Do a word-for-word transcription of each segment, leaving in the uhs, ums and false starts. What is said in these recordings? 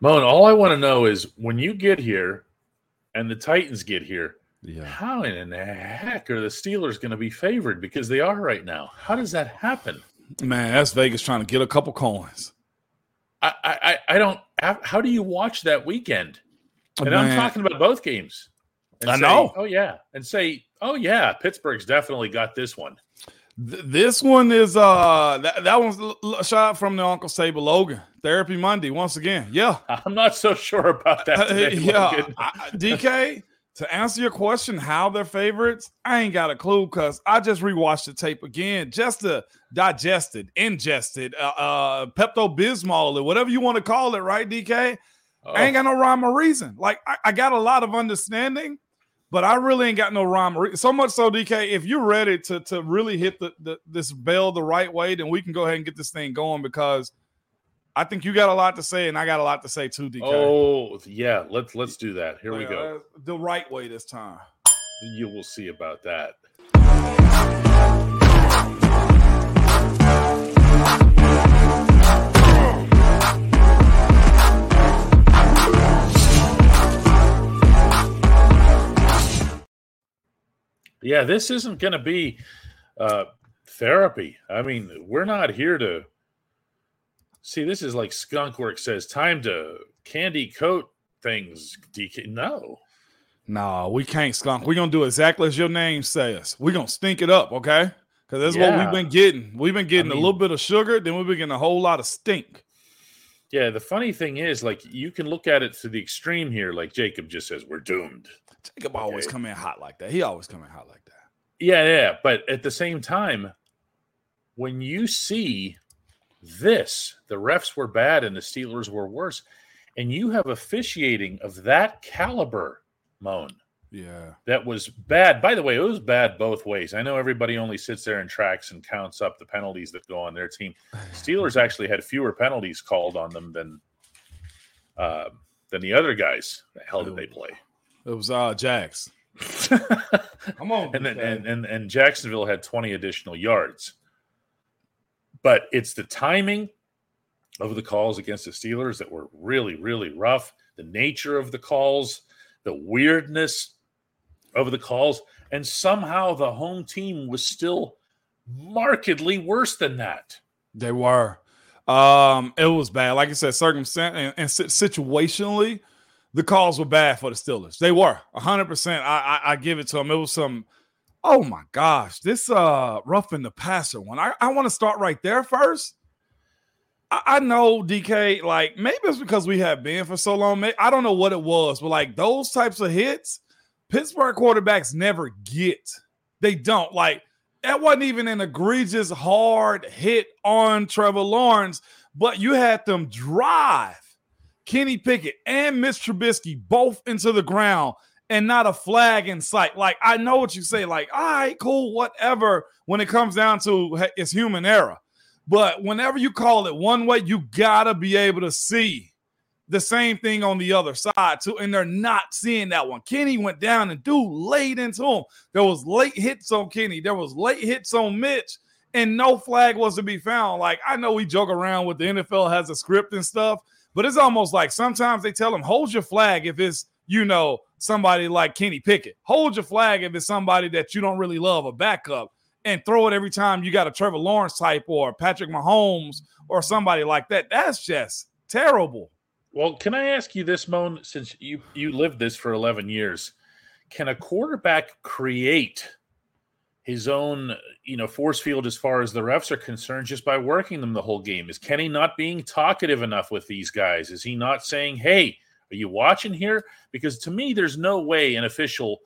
Moan, all I want to know is when you get here and the Titans get here, yeah. how in the heck are the Steelers going to be favored? Because they are right now. How does that happen? Man, that's Vegas trying to get a couple coins. I, I, I don't – how do you watch that weekend? And Man. I'm talking about both games. I say, know. Oh, yeah. And say, oh, yeah, Pittsburgh's definitely got this one. Th- this one is uh, – that, that one's a shot from the Uncle Sable Logan. Therapy Monday once again. Yeah. I'm not so sure about that today, uh, yeah. I, D K, to answer your question, how they're favorites, I ain't got a clue because I just rewatched the tape again just to digest it, ingest it, uh, uh, Pepto-Bismol or whatever you want to call it, right, D K? Oh. I ain't got no rhyme or reason. Like, I, I got a lot of understanding, but I really ain't got no rhyme or reason. So much so, D K, if you're ready to, to really hit the, the this bell the right way, then we can go ahead and get this thing going because – I think you got a lot to say, and I got a lot to say too, D K. Oh, yeah. Let's let's do that. Here yeah, we go. The right way this time. You will see about that. Yeah, this isn't going to be uh, therapy. I mean, we're not here to see, this is like Skunkworks says, time to candy coat things, D K. No. No, we can't skunk. We're going to do exactly as your name says. We're going to stink it up, okay? Because that's yeah. what we've been getting. We've been getting I mean, a little bit of sugar, then we've been getting a whole lot of stink. Yeah, the funny thing is, like, you can look at it to the extreme here. Like, Jacob just says, we're doomed. Jacob okay. always come in hot like that. He always come in hot like that. Yeah, yeah. But at the same time, when you see... This, the refs were bad and the Steelers were worse. And you have officiating of that caliber, Moan. Yeah. That was bad. By the way, it was bad both ways. I know everybody only sits there and tracks and counts up the penalties that go on their team. Steelers actually had fewer penalties called on them than uh, than the other guys. The hell did they play? It was uh, Jax. Come on. And, then, and, and, and Jacksonville had twenty additional yards. But it's the timing of the calls against the Steelers that were really, really rough. The nature of the calls, the weirdness of the calls, and somehow the home team was still markedly worse than that. They were. Um, it was bad. Like I said, circumstance and, and situationally, the calls were bad for the Steelers. They were one hundred percent. I, I, I give it to them. It was some. Oh, my gosh, this uh, roughing the passer one. I, I want to start right there first. I, I know, D K, like, maybe it's because we have been for so long. Maybe, I don't know what it was, but, like, those types of hits, Pittsburgh quarterbacks never get. They don't. Like, that wasn't even an egregious hard hit on Trevor Lawrence, but you had them drive Kenny Pickett and Mitch Trubisky both into the ground. And not a flag in sight. Like, I know what you say. Like, all right, cool, whatever. When it comes down to it's human error. But whenever you call it one way, you got to be able to see the same thing on the other side, too. And they're not seeing that one. Kenny went down and dude laid into him. There was late hits on Kenny. There was late hits on Mitch. And no flag was to be found. Like, I know we joke around with the N F L has a script and stuff. But it's almost like sometimes they tell them, hold your flag if it's, you know, somebody like Kenny Pickett. Hold your flag if it's somebody that you don't really love, a backup, and throw it every time you got a Trevor Lawrence type or Patrick Mahomes or somebody like that. That's just terrible. Well, can I ask you this, Moan, since you, you lived this for eleven years, can a quarterback create his own, you know, force field as far as the refs are concerned just by working them the whole game? Is Kenny not being talkative enough with these guys? Is he not saying, hey, are you watching here? Because to me, there's no way an official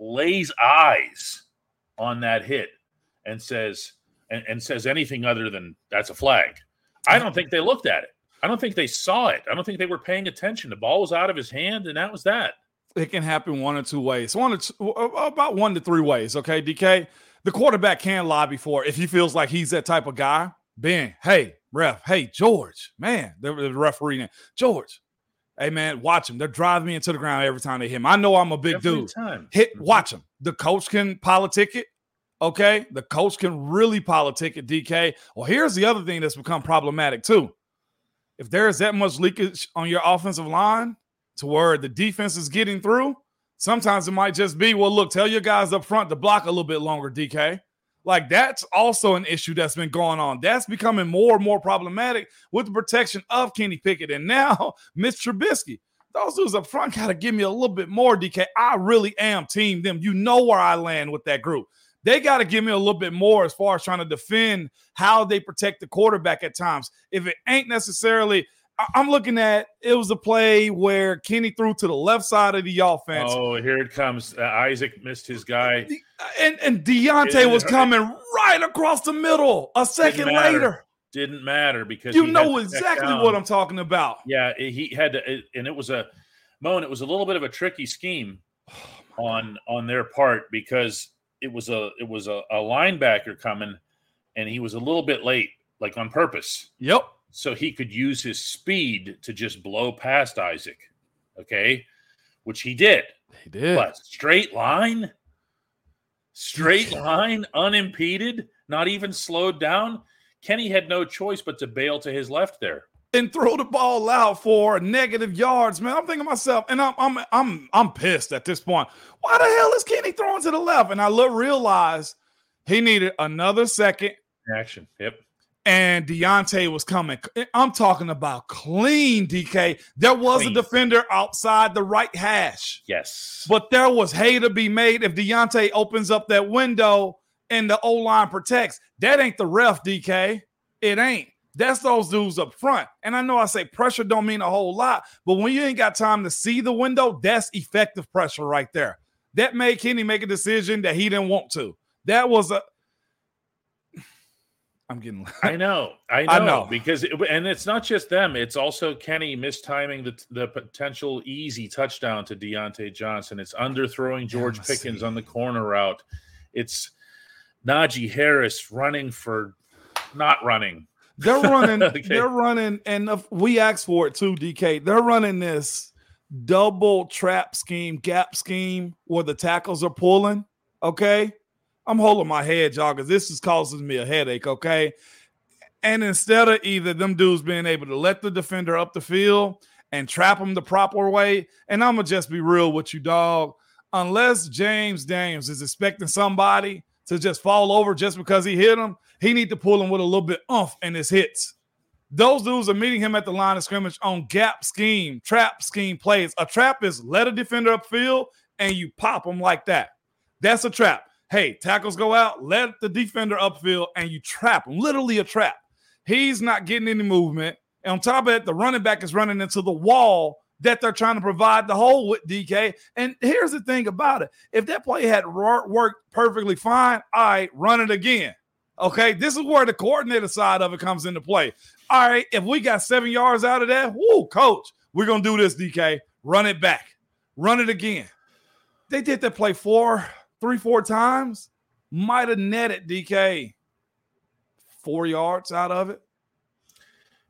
lays eyes on that hit and says and, and says anything other than that's a flag. I don't think they looked at it. I don't think they saw it. I don't think they were paying attention. The ball was out of his hand, and that was that. It can happen one or two ways. One or two, about one to three ways, okay, D K? The quarterback can lobby for it if he feels like he's that type of guy. Ben, hey, ref, hey, George, man, the referee now, George. Hey, man, watch them. They're driving me into the ground every time they hit him. I know I'm a big every dude. Time. Hit, watch them. The coach can politic it, okay? The coach can really politic it, D K. Well, here's the other thing that's become problematic, too. if there is that much leakage on your offensive line to where the defense is getting through, sometimes it might just be, well, look, tell your guys up front to block a little bit longer, D K. Like, that's also an issue that's been going on. That's becoming more and more problematic with the protection of Kenny Pickett. And now, Mitch Trubisky. Those dudes up front got to give me a little bit more, D K. I really am team them. You know where I land with that group. They got to give me a little bit more as far as trying to defend how they protect the quarterback at times. If it ain't necessarily – I'm looking at it was a play where Kenny threw to the left side of the offense. Oh, here it comes. Uh, Isaac missed his guy. And and Diontae was coming right across the middle a second later. Didn't matter because you know exactly what I'm talking about. Yeah, he had to, it, and it was a Moan, it was a little bit of a tricky scheme on on their part because it was a it was a, a linebacker coming and he was a little bit late, like on purpose. Yep. So he could use his speed to just blow past Isaac, okay, which he did. He did. But straight line, straight line, unimpeded, not even slowed down. Kenny had no choice but to bail to his left there and throw the ball out for negative yards. Man, I'm thinking to myself, and I'm I'm I'm I'm pissed at this point. Why the hell is Kenny throwing to the left? And I look, realize he needed another second action. Yep. And Diontae was coming. I'm talking about clean, D K. There was clean. A defender outside the right hash. Yes. But there was hay to be made if Diontae opens up that window and the O-line protects. That ain't the ref, D K. It ain't. That's those dudes up front. And I know I say pressure don't mean a whole lot, but when you ain't got time to see the window, that's effective pressure right there. That made Kenny make a decision that he didn't want to. That was a I'm getting. I know, I know, I know, because it, and it's not just them; it's also Kenny mistiming the the potential easy touchdown to Diontae Johnson. It's underthrowing George yeah, Pickens see. on the corner route. It's Najee Harris running for not running. They're running. okay. They're running, and we asked for it too, D K. They're running this double trap scheme, gap scheme, where the tackles are pulling. Okay. I'm holding my head, y'all, because this is causing me a headache, okay? And instead of either them dudes being able to let the defender up the field and trap him the proper way, and I'm going to just be real with you, dog, unless James Daniels is expecting somebody to just fall over just because he hit him, he need to pull him with a little bit oomph in his hits. Those dudes are meeting him at the line of scrimmage on gap scheme, trap scheme plays. A trap is let a defender upfield and you pop him like that. That's a trap. Hey, tackles go out, let the defender upfield, and you trap him. Literally a trap. He's not getting any movement. And on top of it, the running back is running into the wall that they're trying to provide the hole with, D K. And here's the thing about it. If that play had worked perfectly fine, all right, run it again. Okay, this is where the coordinator side of it comes into play. All right, if we got seven yards out of that, whoo, coach, we're going to do this, D K. Run it back. Run it again. They did that play four Three, four times, might have netted D K four yards out of it.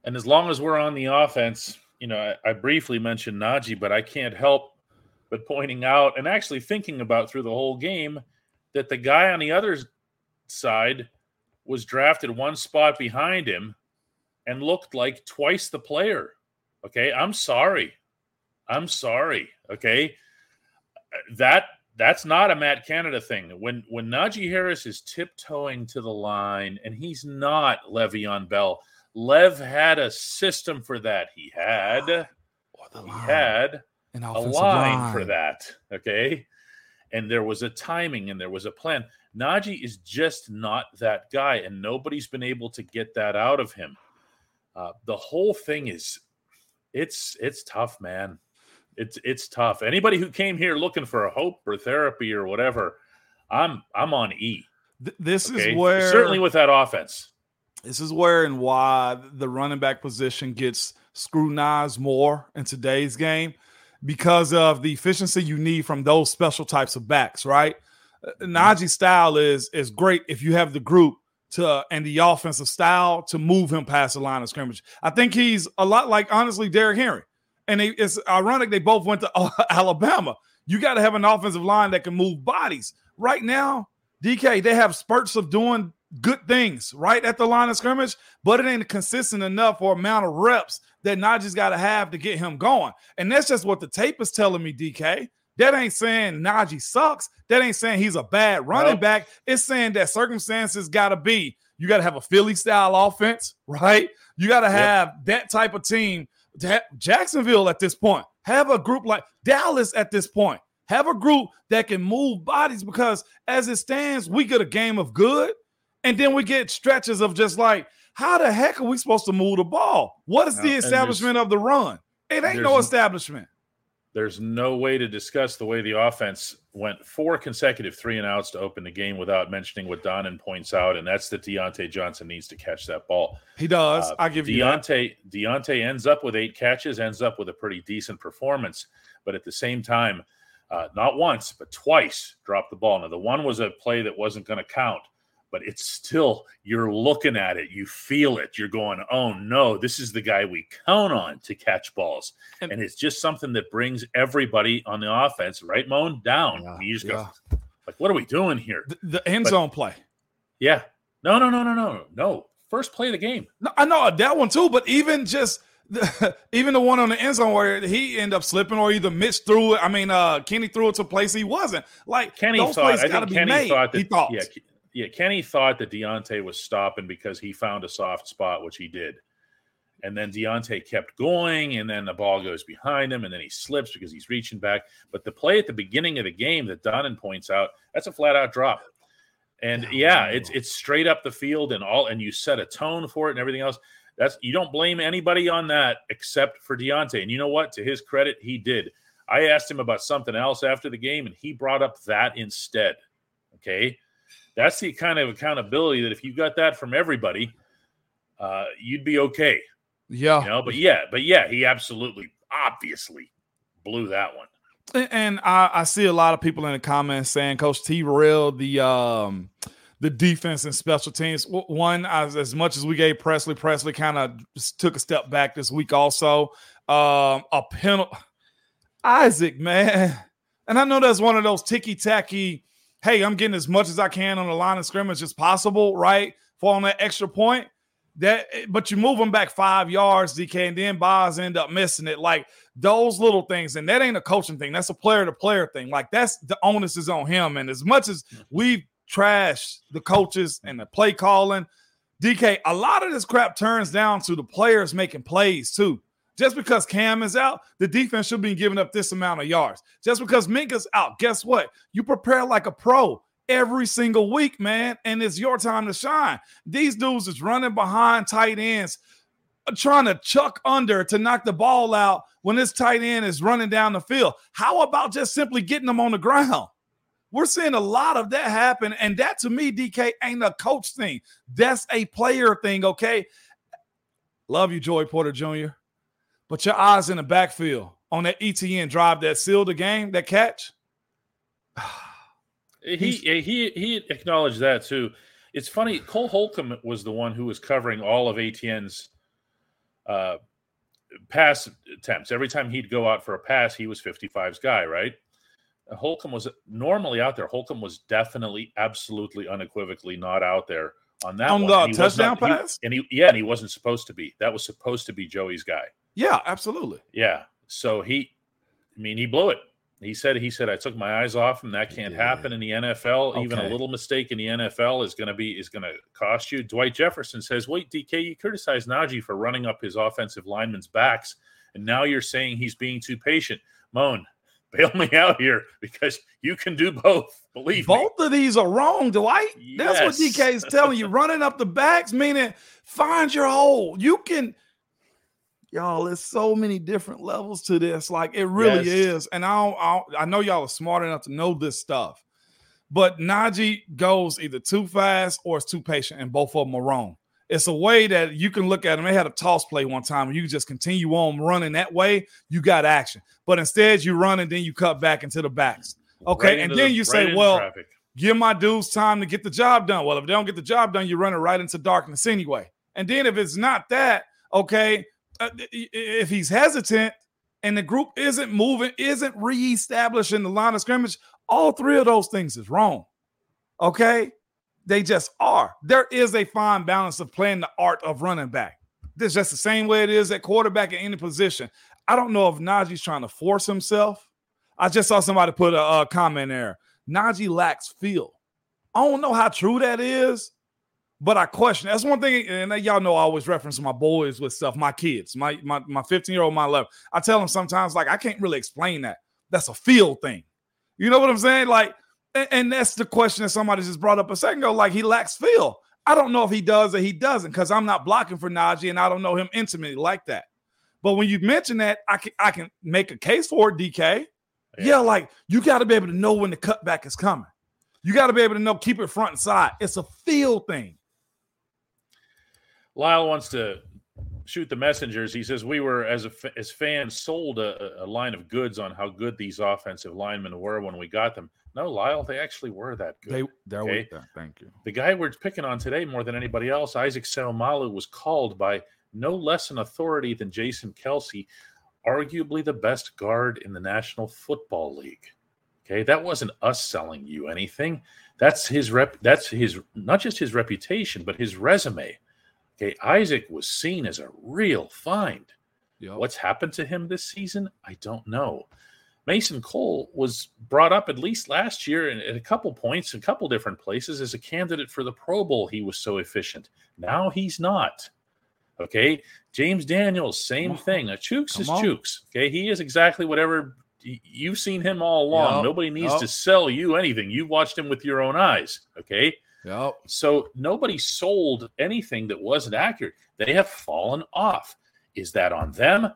And as long as we're on the offense, you know, I, I briefly mentioned Najee, but I can't help but pointing out and actually thinking about through the whole game that the guy on the other side was drafted one spot behind him and looked like twice the player. Okay, I'm sorry. I'm sorry. Okay, that – that's not a Matt Canada thing. When when Najee Harris is tiptoeing to the line, and he's not Le'Veon Bell, Lev had a system for that. He had, the line. He had An a line, line for that, okay? And there was a timing, and there was a plan. Najee is just not that guy, and nobody's been able to get that out of him. Uh, the whole thing is, it's it's tough, man. It's it's tough. Anybody who came here looking for a hope or therapy or whatever, I'm I'm on E. Th- this okay? is where certainly with that offense. This is where and why the running back position gets scrutinized more in today's game because of the efficiency you need from those special types of backs, right? Mm-hmm. Najee's style is is great if you have the group to uh, and the offensive style to move him past the line of scrimmage. I think he's a lot like honestly Derrick Henry. And they, it's ironic they both went to Alabama. You got to have an offensive line that can move bodies. Right now, D K, they have spurts of doing good things right at the line of scrimmage, but it ain't consistent enough for amount of reps that Najee's got to have to get him going. And that's just what the tape is telling me, D K. That ain't saying Najee sucks. That ain't saying he's a bad running back. It's saying that circumstances got to be, you got to have a Philly-style offense, right? You got to have yep. that type of team. Jacksonville at this point, have a group like Dallas at this point. Have a group that can move bodies, because as it stands, we get a game of good, and then we get stretches of just like, how the heck are we supposed to move the ball? What is the uh, establishment of the run? It ain't no establishment. There's no way to discuss the way the offense went four consecutive three and outs to open the game without mentioning what Donnan points out, and that's that Diontae Johnson needs to catch that ball. He does. Uh, I give you Diontae, that. Diontae ends up with eight catches, ends up with a pretty decent performance, but at the same time, uh, not once but twice dropped the ball. Now, the one was a play that wasn't going to count, but it's still, you're looking at it, you feel it, you're going, oh no, this is the guy we count on to catch balls. And, and it's just something that brings everybody on the offense, right, Moan, down. Yeah, you just yeah. go, like, what are we doing here? The, the end but, zone play. Yeah. No, no, no, no, no, no. First play of the game. No, I know that one too, but even just, the, even the one on the end zone where he ended up slipping, or either Mitch threw it, I mean, uh, Kenny threw it to a place he wasn't. Like, Kenny those thought, plays got to be Kenny made, thought that, he thought. Yeah, Yeah, Kenny thought that Diontae was stopping because he found a soft spot, which he did. And then Diontae kept going, and then the ball goes behind him, and then he slips because he's reaching back. But the play at the beginning of the game that Donnan points out, that's a flat-out drop. And, yeah, it's it's straight up the field, and all, and you set a tone for it and everything else. That's, you don't blame anybody on that except for Diontae. And you know what? To his credit, he did. I asked him about something else after the game, and he brought up that instead, okay? That's the kind of accountability that if you got that from everybody, uh, you'd be okay. Yeah. You know? But, yeah, but yeah, he absolutely, obviously blew that one. And I, I see a lot of people in the comments saying, Coach T railed the um, the defense and special teams. One, as, as much as we gave Presley, Presley kind of took a step back this week also. Um, a penalty. Isaac, man. And I know that's one of those ticky-tacky, hey, I'm getting as much as I can on the line of scrimmage as possible, right? For on that extra point. That, but you move them back five yards, D K, and then Boz end up missing it. Like, those little things, and that ain't a coaching thing. That's a player-to-player thing. Like, that's, the onus is on him. And as much as we've trashed the coaches and the play calling, D K, a lot of this crap turns down to the players making plays too. Just because Cam is out, the defense should be giving up this amount of yards. Just because Minka's out, guess what? You prepare like a pro every single week, man, and it's your time to shine. These dudes is running behind tight ends, trying to chuck under to knock the ball out when this tight end is running down the field. How about just simply getting them on the ground? We're seeing a lot of that happen, and that to me, D K, ain't a coach thing. That's a player thing, okay? Love you, Joey Porter Junior But your eyes in the backfield on that Etienne drive that sealed the game, that catch. he he he acknowledged that too. It's funny. Cole Holcomb was the one who was covering all of Etienne's uh, pass attempts. Every time he'd go out for a pass, he was fifty-five's guy, right? Holcomb was normally out there. Holcomb was definitely, absolutely, unequivocally not out there on that on one. On the touchdown not, pass? He, and he, yeah, and he wasn't supposed to be. That was supposed to be Joey's guy. Yeah, absolutely. Yeah. So he, I mean, he blew it. He said, he said, I took my eyes off him. That can't yeah. happen in the N F L. Okay. Even a little mistake in the N F L is going to be, is going to cost you. Dwight Jefferson says, wait, D K, you criticized Najee for running up his offensive lineman's backs, and now you're saying he's being too patient. Moan, bail me out here, because you can do both. Believe both me. Both of these are wrong, Dwight. Yes. That's what D K is telling you. Running up the backs, meaning find your hole. You can. Y'all, there's so many different levels to this. Like, it really yes. is. And I don't, I don't, I know y'all are smart enough to know this stuff. But Najee goes either too fast or it's too patient, and both of them are wrong. It's a way that you can look at them. They had a toss play one time, and you just continue on running that way. You got action. But instead, you run, and then you cut back into the backs. Okay, right, and then the, you right say, well, traffic. Give my dudes time to get the job done. Well, if they don't get the job done, you're running right into darkness anyway. And then if it's not that, okay, if he's hesitant and the group isn't moving, isn't reestablishing the line of scrimmage, all three of those things is wrong. Okay? They just are. There is a fine balance of playing the art of running back. This just the same way it is at quarterback in any position. I don't know if Najee's trying to force himself. I just saw somebody put a, a comment there. Najee lacks feel. I don't know how true that is, but I question. That's one thing, and y'all know I always reference my boys with stuff, my kids, my my my fifteen-year-old, my eleven. I tell them sometimes, like, I can't really explain that. That's a feel thing. You know what I'm saying? Like, and, and that's the question that somebody just brought up a second ago. Like, he lacks feel. I don't know if he does or he doesn't, because I'm not blocking for Najee, and I don't know him intimately like that. But when you mention that, I can, I can make a case for it, D K. Yeah, yeah like, you got to be able to know when the cutback is coming. You got to be able to know, keep it front and side. It's a feel thing. Lyle wants to shoot the messengers. He says, we were, as a, as fans, sold a, a line of goods on how good these offensive linemen were when we got them. No, Lyle, they actually were that good. They, they okay? were that. Thank you. The guy we're picking on today more than anybody else, Isaac Seumalo, was called by no less an authority than Jason Kelce, arguably the best guard in the National Football League. Okay, that wasn't us selling you anything. That's his rep. That's his, not just his reputation, but his resume. Okay, Isaac was seen as a real find. Yep. What's happened to him this season? I don't know. Mason Cole was brought up at least last year and at a couple points, a couple different places, as a candidate for the Pro Bowl. He was so efficient. Now he's not. Okay, James Daniels, same thing. A Chooks Come is on. Chooks. Okay, he is exactly whatever. You've seen him all along. Yep. Nobody needs yep. to sell you anything. You've watched him with your own eyes. Okay. Yep. So nobody sold anything that wasn't accurate. They have fallen off. Is that on them?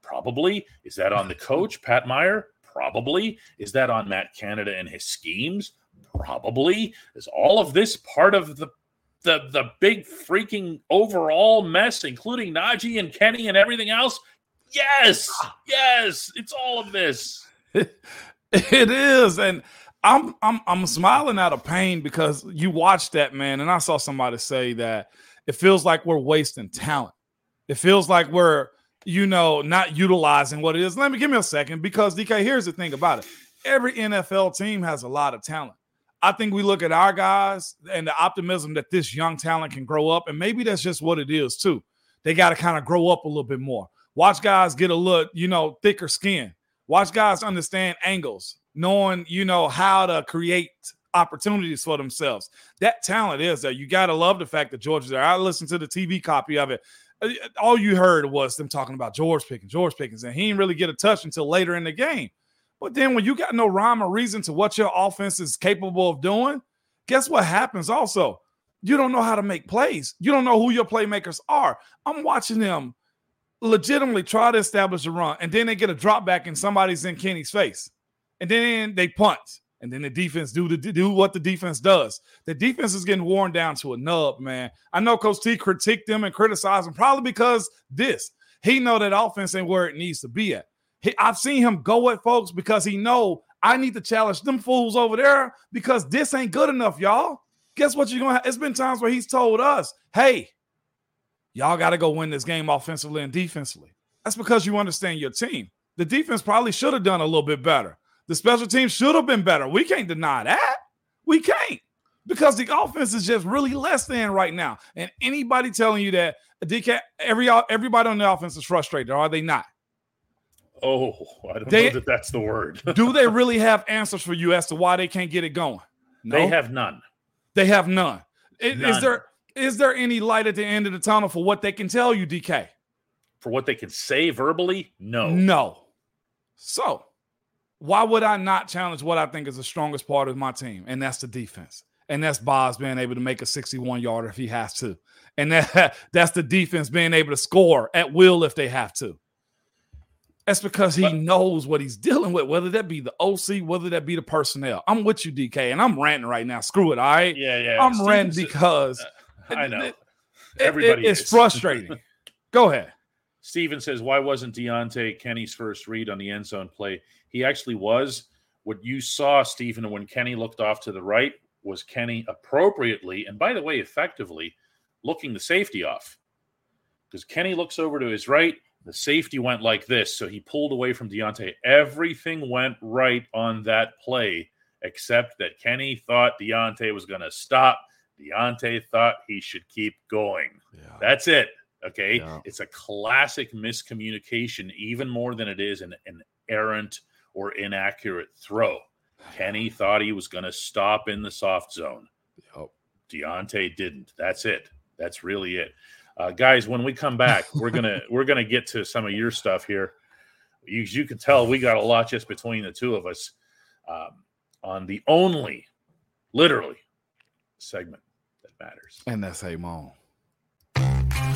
Probably. Is that on the coach, Pat Meyer? Probably. Is that on Matt Canada and his schemes? Probably. Is all of this part of the the the big freaking overall mess, including Najee and Kenny and everything else? Yes. Yes. It's all of this. It is. And I'm I'm I'm smiling out of pain because you watch that, man, and I saw somebody say that it feels like we're wasting talent. It feels like we're you know, not utilizing what it is. Let me give me a second, because D K, here's the thing about it. Every N F L team has a lot of talent. I think we look at our guys and the optimism that this young talent can grow up. And maybe that's just what it is too. They got to kind of grow up a little bit more. Watch guys get a look, you know, thicker skin. Watch guys understand angles, knowing, you know, how to create opportunities for themselves. That talent is there. You got to love the fact that George is there. I listened to the T V copy of it. All you heard was them talking about George Pickens, George Pickens, and he didn't really get a touch until later in the game. But then when you got no rhyme or reason to what your offense is capable of doing, guess what happens also? You don't know how to make plays. You don't know who your playmakers are. I'm watching them legitimately try to establish a run, and then they get a drop back and somebody's in Kenny's face. And then they punt, and then the defense do, the, do what the defense does. The defense is getting worn down to a nub, man. I know Coach T critiqued them and criticized them probably because this. He know that offense ain't where it needs to be at. He, I've seen him go at folks because he know I need to challenge them fools over there because this ain't good enough, y'all. Guess what you're going to have? It's been times where he's told us, hey, y'all got to go win this game offensively and defensively. That's because you understand your team. The defense probably should have done a little bit better. The special teams should have been better. We can't deny that. We can't, because the offense is just really less than right now. And anybody telling you that, D K, every everybody on the offense is frustrated, or are they not? Oh, I don't they, know that that's the word. Do they really have answers for you as to why they can't get it going? No? They have none. They have none. Is, none. is there is there any light at the end of the tunnel for what they can tell you, D K? For what they can say verbally? No. No. So why would I not challenge what I think is the strongest part of my team? And that's the defense. And that's Boz being able to make a sixty-one-yarder if he has to. And that, that's the defense being able to score at will if they have to. That's because he knows what he's dealing with, whether that be the O C, whether that be the personnel. I'm with you, D K, and I'm ranting right now. Screw it, all right? Yeah, yeah. I'm ranting because uh, I know. It, Everybody it, it, It's frustrating. Go ahead. Steven says, why wasn't Diontae Kenny's first read on the end zone play? He actually was. What you saw, Steven, when Kenny looked off to the right was Kenny appropriately, and by the way, effectively, looking the safety off. Because Kenny looks over to his right, the safety went like this, so he pulled away from Diontae. Everything went right on that play, except that Kenny thought Diontae was going to stop. Diontae thought he should keep going. Yeah. That's it. Okay. Yeah. It's a classic miscommunication, even more than it is an, an errant or inaccurate throw. Kenny thought he was going to stop in the soft zone. Yep. Diontae didn't. That's it. That's really it. Uh, guys, when we come back, we're going to, we're going to get to some of your stuff here. You, you can tell we got a lot just between the two of us um, on the only, literally, segment that matters. And that's a mall.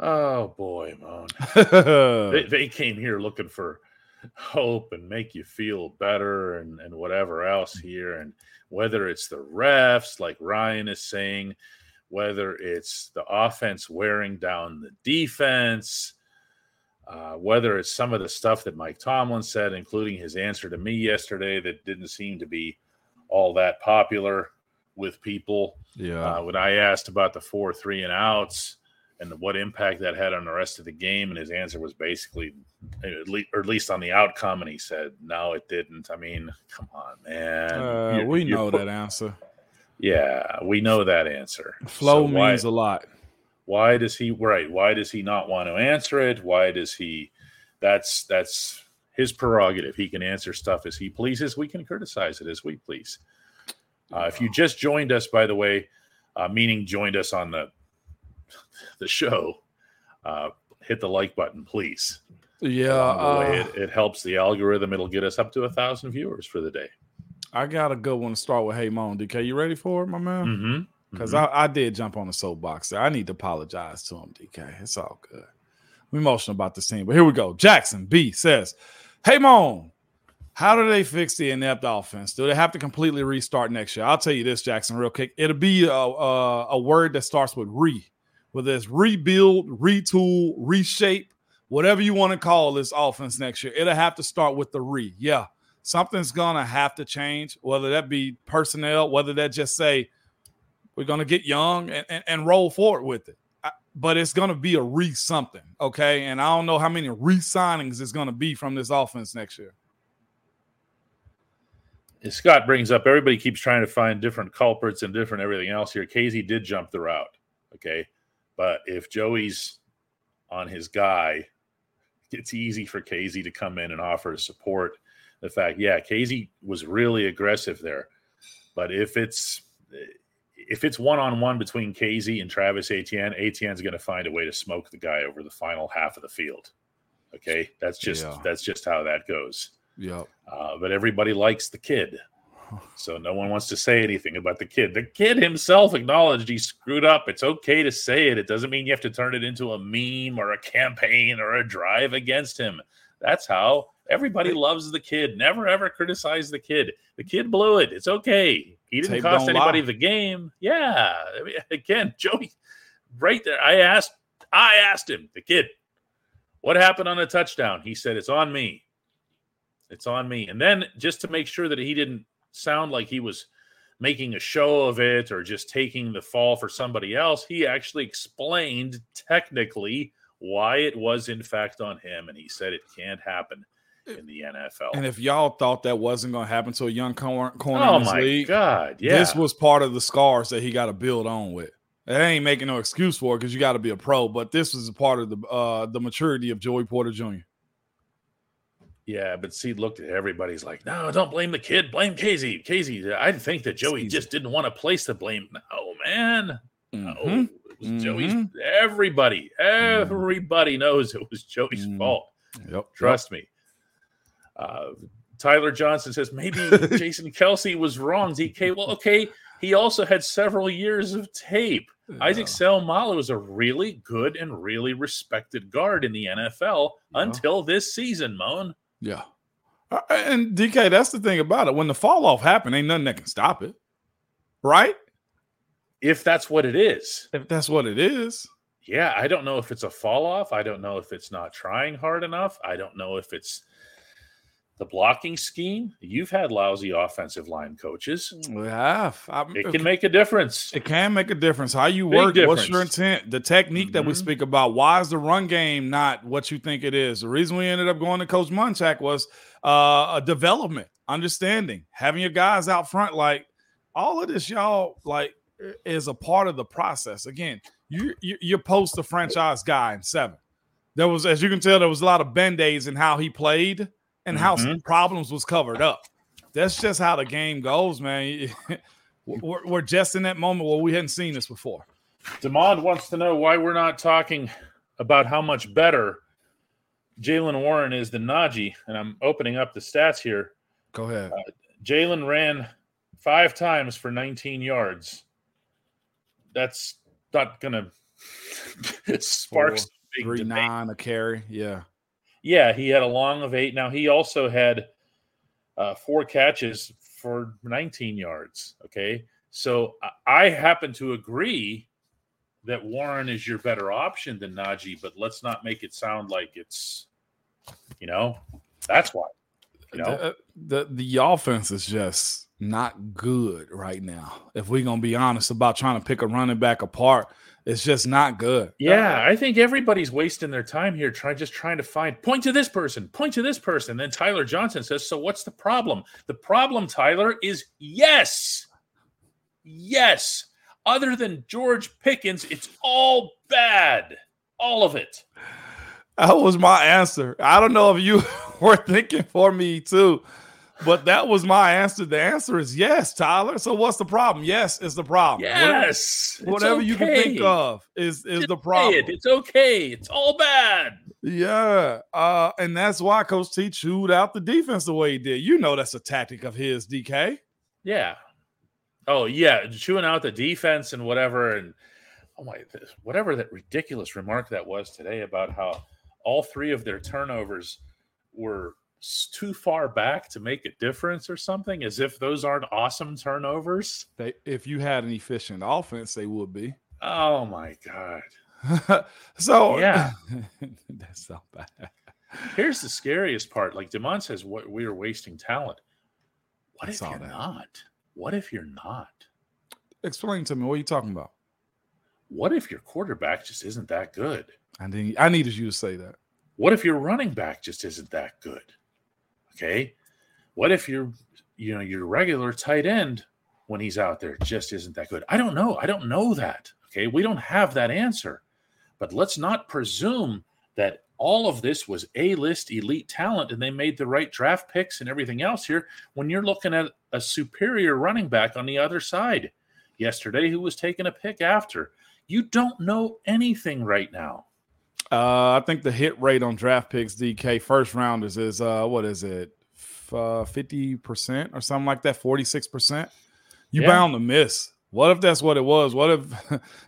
Oh, boy, Mon. they, they came here looking for hope and make you feel better and, and whatever else here. And whether it's the refs, like Ryan is saying, whether it's the offense wearing down the defense, uh, whether it's some of the stuff that Mike Tomlin said, including his answer to me yesterday that didn't seem to be all that popular with people. Yeah. Uh, when I asked about the four, three, and outs, and what impact that had on the rest of the game. And his answer was basically, or at least on the outcome, and he said, no, it didn't. I mean, come on, man. Uh, you're, we you're know put, that answer. Yeah, we know that answer. Flow so means why, a lot. Why does he, right, why does he not want to answer it? Why does he, that's that's his prerogative. He can answer stuff as he pleases. We can criticize it as we please. Uh, if you just joined us, by the way, uh, meaning joined us on the, the show, uh, hit the like button, please. Yeah. Uh, it, it helps the algorithm. It'll get us up to a thousand viewers for the day. I got a good one to start with. Hey, Mon, D K, you ready for it, my man? Because mm-hmm. mm-hmm. I, I did jump on the soapbox there. I need to apologize to him, D K. It's all good. I'm emotional about this team, but here we go. Jackson B says, hey, Mon, how do they fix the inept offense? Do they have to completely restart next year? I'll tell you this, Jackson, real quick. It'll be a, a, a word that starts with re. Whether it's rebuild, retool, reshape, whatever you want to call this offense next year, it'll have to start with the re. Yeah, something's going to have to change, whether that be personnel, whether that just say we're going to get young and, and, and roll forward with it. I, but it's going to be a re-something, okay? And I don't know how many re-signings it's going to be from this offense next year. As Scott brings up, everybody keeps trying to find different culprits and different everything else here. Casey did jump the route, okay? But if Joey's on his guy, it's easy for Casey to come in and offer support. The fact, yeah, Casey was really aggressive there. But if it's if it's one-on-one between Casey and Travis Etienne, Etienne's going to find a way to smoke the guy over the final half of the field. Okay, that's just yeah. that's just how that goes. Yeah. Uh, but everybody likes the kid. So no one wants to say anything about the kid. The kid himself acknowledged he screwed up. It's okay to say it. It doesn't mean you have to turn it into a meme or a campaign or a drive against him. That's how everybody loves the kid. Never, ever criticize the kid. The kid blew it. It's okay. He didn't Tape cost anybody lie. the game. Yeah. I mean, again, Joey, right there. I asked, I asked him, the kid, what happened on a touchdown? He said, it's on me. It's on me. And then just to make sure that he didn't sound like he was making a show of it or just taking the fall for somebody else, he actually explained technically why it was in fact on him, and he said it can't happen in the N F L. And if y'all thought that wasn't going to happen to a young corner oh in this my league, God, yeah. This was part of the scars that he got to build on with. That ain't making no excuse for it because you got to be a pro, but this was a part of the uh, the maturity of Joey Porter Junior Yeah, but see, looked at everybody's like, no, don't blame the kid. Blame Casey. Casey, I think that Joey just didn't want to place the blame. No, man. No, mm-hmm. It was mm-hmm. Joey's. Everybody, everybody mm-hmm. knows it was Joey's mm-hmm. fault. Yep. Trust yep. me. Uh, Tyler Johnson says, maybe Jason Kelce was wrong, D K. Well, okay, he also had several years of tape. Yeah. Isaac Seumalo is a really good and really respected guard in the N F L yeah. until this season, Moan. Yeah. And D K, that's the thing about it. When the fall off happened, ain't nothing that can stop it. Right? If that's what it is. If that's what it is. yeah, I don't know if it's a fall off. I don't know if it's not trying hard enough. I don't know if it's the blocking scheme. You've had lousy offensive line coaches. We have. I'm, it can make a difference. It can make a difference. How you Big work, difference. What's your intent, the technique mm-hmm. that we speak about. Why is the run game not what you think it is? The reason we ended up going to Coach Munchak was uh, a development, understanding, having your guys out front. Like, all of this, y'all, like, is a part of the process. Again, you, you, you're post the franchise guy in seven. There was, as you can tell, there was a lot of band-aids in how he played and mm-hmm. how some problems was covered up. That's just how the game goes, man. we're, we're just in that moment where we hadn't seen this before. Demond wants to know why we're not talking about how much better Jaylen Warren is than Najee, and I'm opening up the stats here. Go ahead. Uh, Jaylen ran five times for nineteen yards. That's not going to spark big three, debate. nine, a carry, yeah. Yeah, he had a long of eight. Now, he also had uh, four catches for nineteen yards, okay? So I happen to agree that Warren is your better option than Najee, but let's not make it sound like it's, you know, that's why. You know? the, the the offense is just not good right now. If we're going to be honest about trying to pick a running back apart, it's just not good. Yeah, I think everybody's wasting their time here trying just trying to find point to this person, point to this person. Then Tyler Johnson says, so what's the problem? The problem, Tyler, is yes. Yes. Other than George Pickens, it's all bad. All of it. That was my answer. I don't know if you were thinking for me too, but that was my answer. The answer is yes, Tyler. So what's the problem? Yes is the problem. Yes. Whatever, whatever okay. you can think of is, is the problem. It. It's okay. It's all bad. Yeah. Uh, and that's why Coach T chewed out the defense the way he did. You know that's a tactic of his, D K. Yeah. Oh, yeah. Chewing out the defense and whatever. And oh my, whatever that ridiculous remark that was today about how all three of their turnovers were too far back to make a difference or something, as if those aren't awesome turnovers. They, if you had an efficient offense, they would be. Oh, my God. So, yeah. That's not bad. Here's the scariest part. Like, Demond says, what we are wasting talent. What I if you're that. not? What if you're not? Explain to me. What are you talking about? What if your quarterback just isn't that good? I need, I needed you to say that. What if your running back just isn't that good? Okay. What if your, you know, your regular tight end when he's out there just isn't that good? I don't know. I don't know that. Okay. We don't have that answer. But let's not presume that all of this was A-list elite talent and they made the right draft picks and everything else here when you're looking at a superior running back on the other side yesterday who was taking a pick after. You don't know anything right now. Uh, I think the hit rate on draft picks, D K, first rounders is, uh, what is it, F- uh, fifty percent or something like that, forty-six percent? You're yeah. bound to miss. What if that's what it was? What if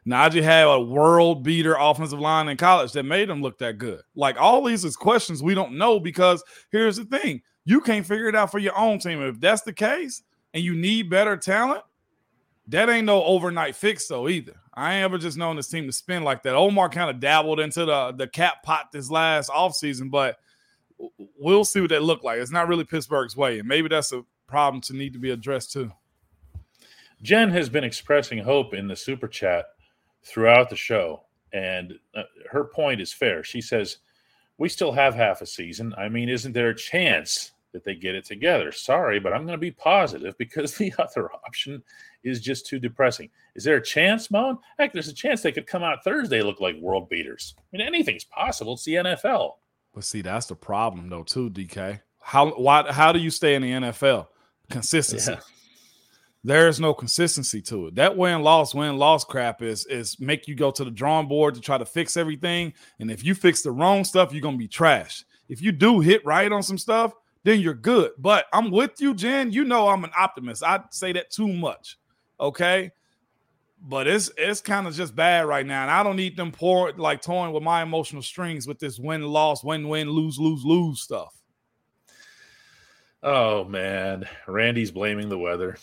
Najee had a world-beater offensive line in college that made him look that good? Like, all these is questions we don't know because here's the thing. You can't figure it out for your own team. If that's the case and you need better talent, that ain't no overnight fix, though, either. I ain't ever just known this team to spend like that. Omar kind of dabbled into the, the cap pot this last offseason, but we'll see what that looked like. It's not really Pittsburgh's way, and maybe that's a problem to need to be addressed too. Jen has been expressing hope in the Super Chat throughout the show, and her point is fair. She says, we still have half a season. I mean, isn't there a chance that they get it together? Sorry, but I'm going to be positive because the other option is just too depressing. Is there a chance, Mon? Heck, there's a chance they could come out Thursday look like world beaters. I mean, anything's possible. It's the N F L. But see, that's the problem, though, too, D K. How why, how do you stay in the N F L? Consistency. Yeah. There is no consistency to it. That win-loss, win-loss crap is, is make you go to the drawing board to try to fix everything, and if you fix the wrong stuff, you're going to be trashed. If you do hit right on some stuff, then you're good. But I'm with you, Jen. You know I'm an optimist. I say that too much, okay? But it's it's kind of just bad right now, and I don't need them pouring, like, toying with my emotional strings with this win-loss, win-win, lose-lose-lose stuff. Oh, man. Randy's blaming the weather.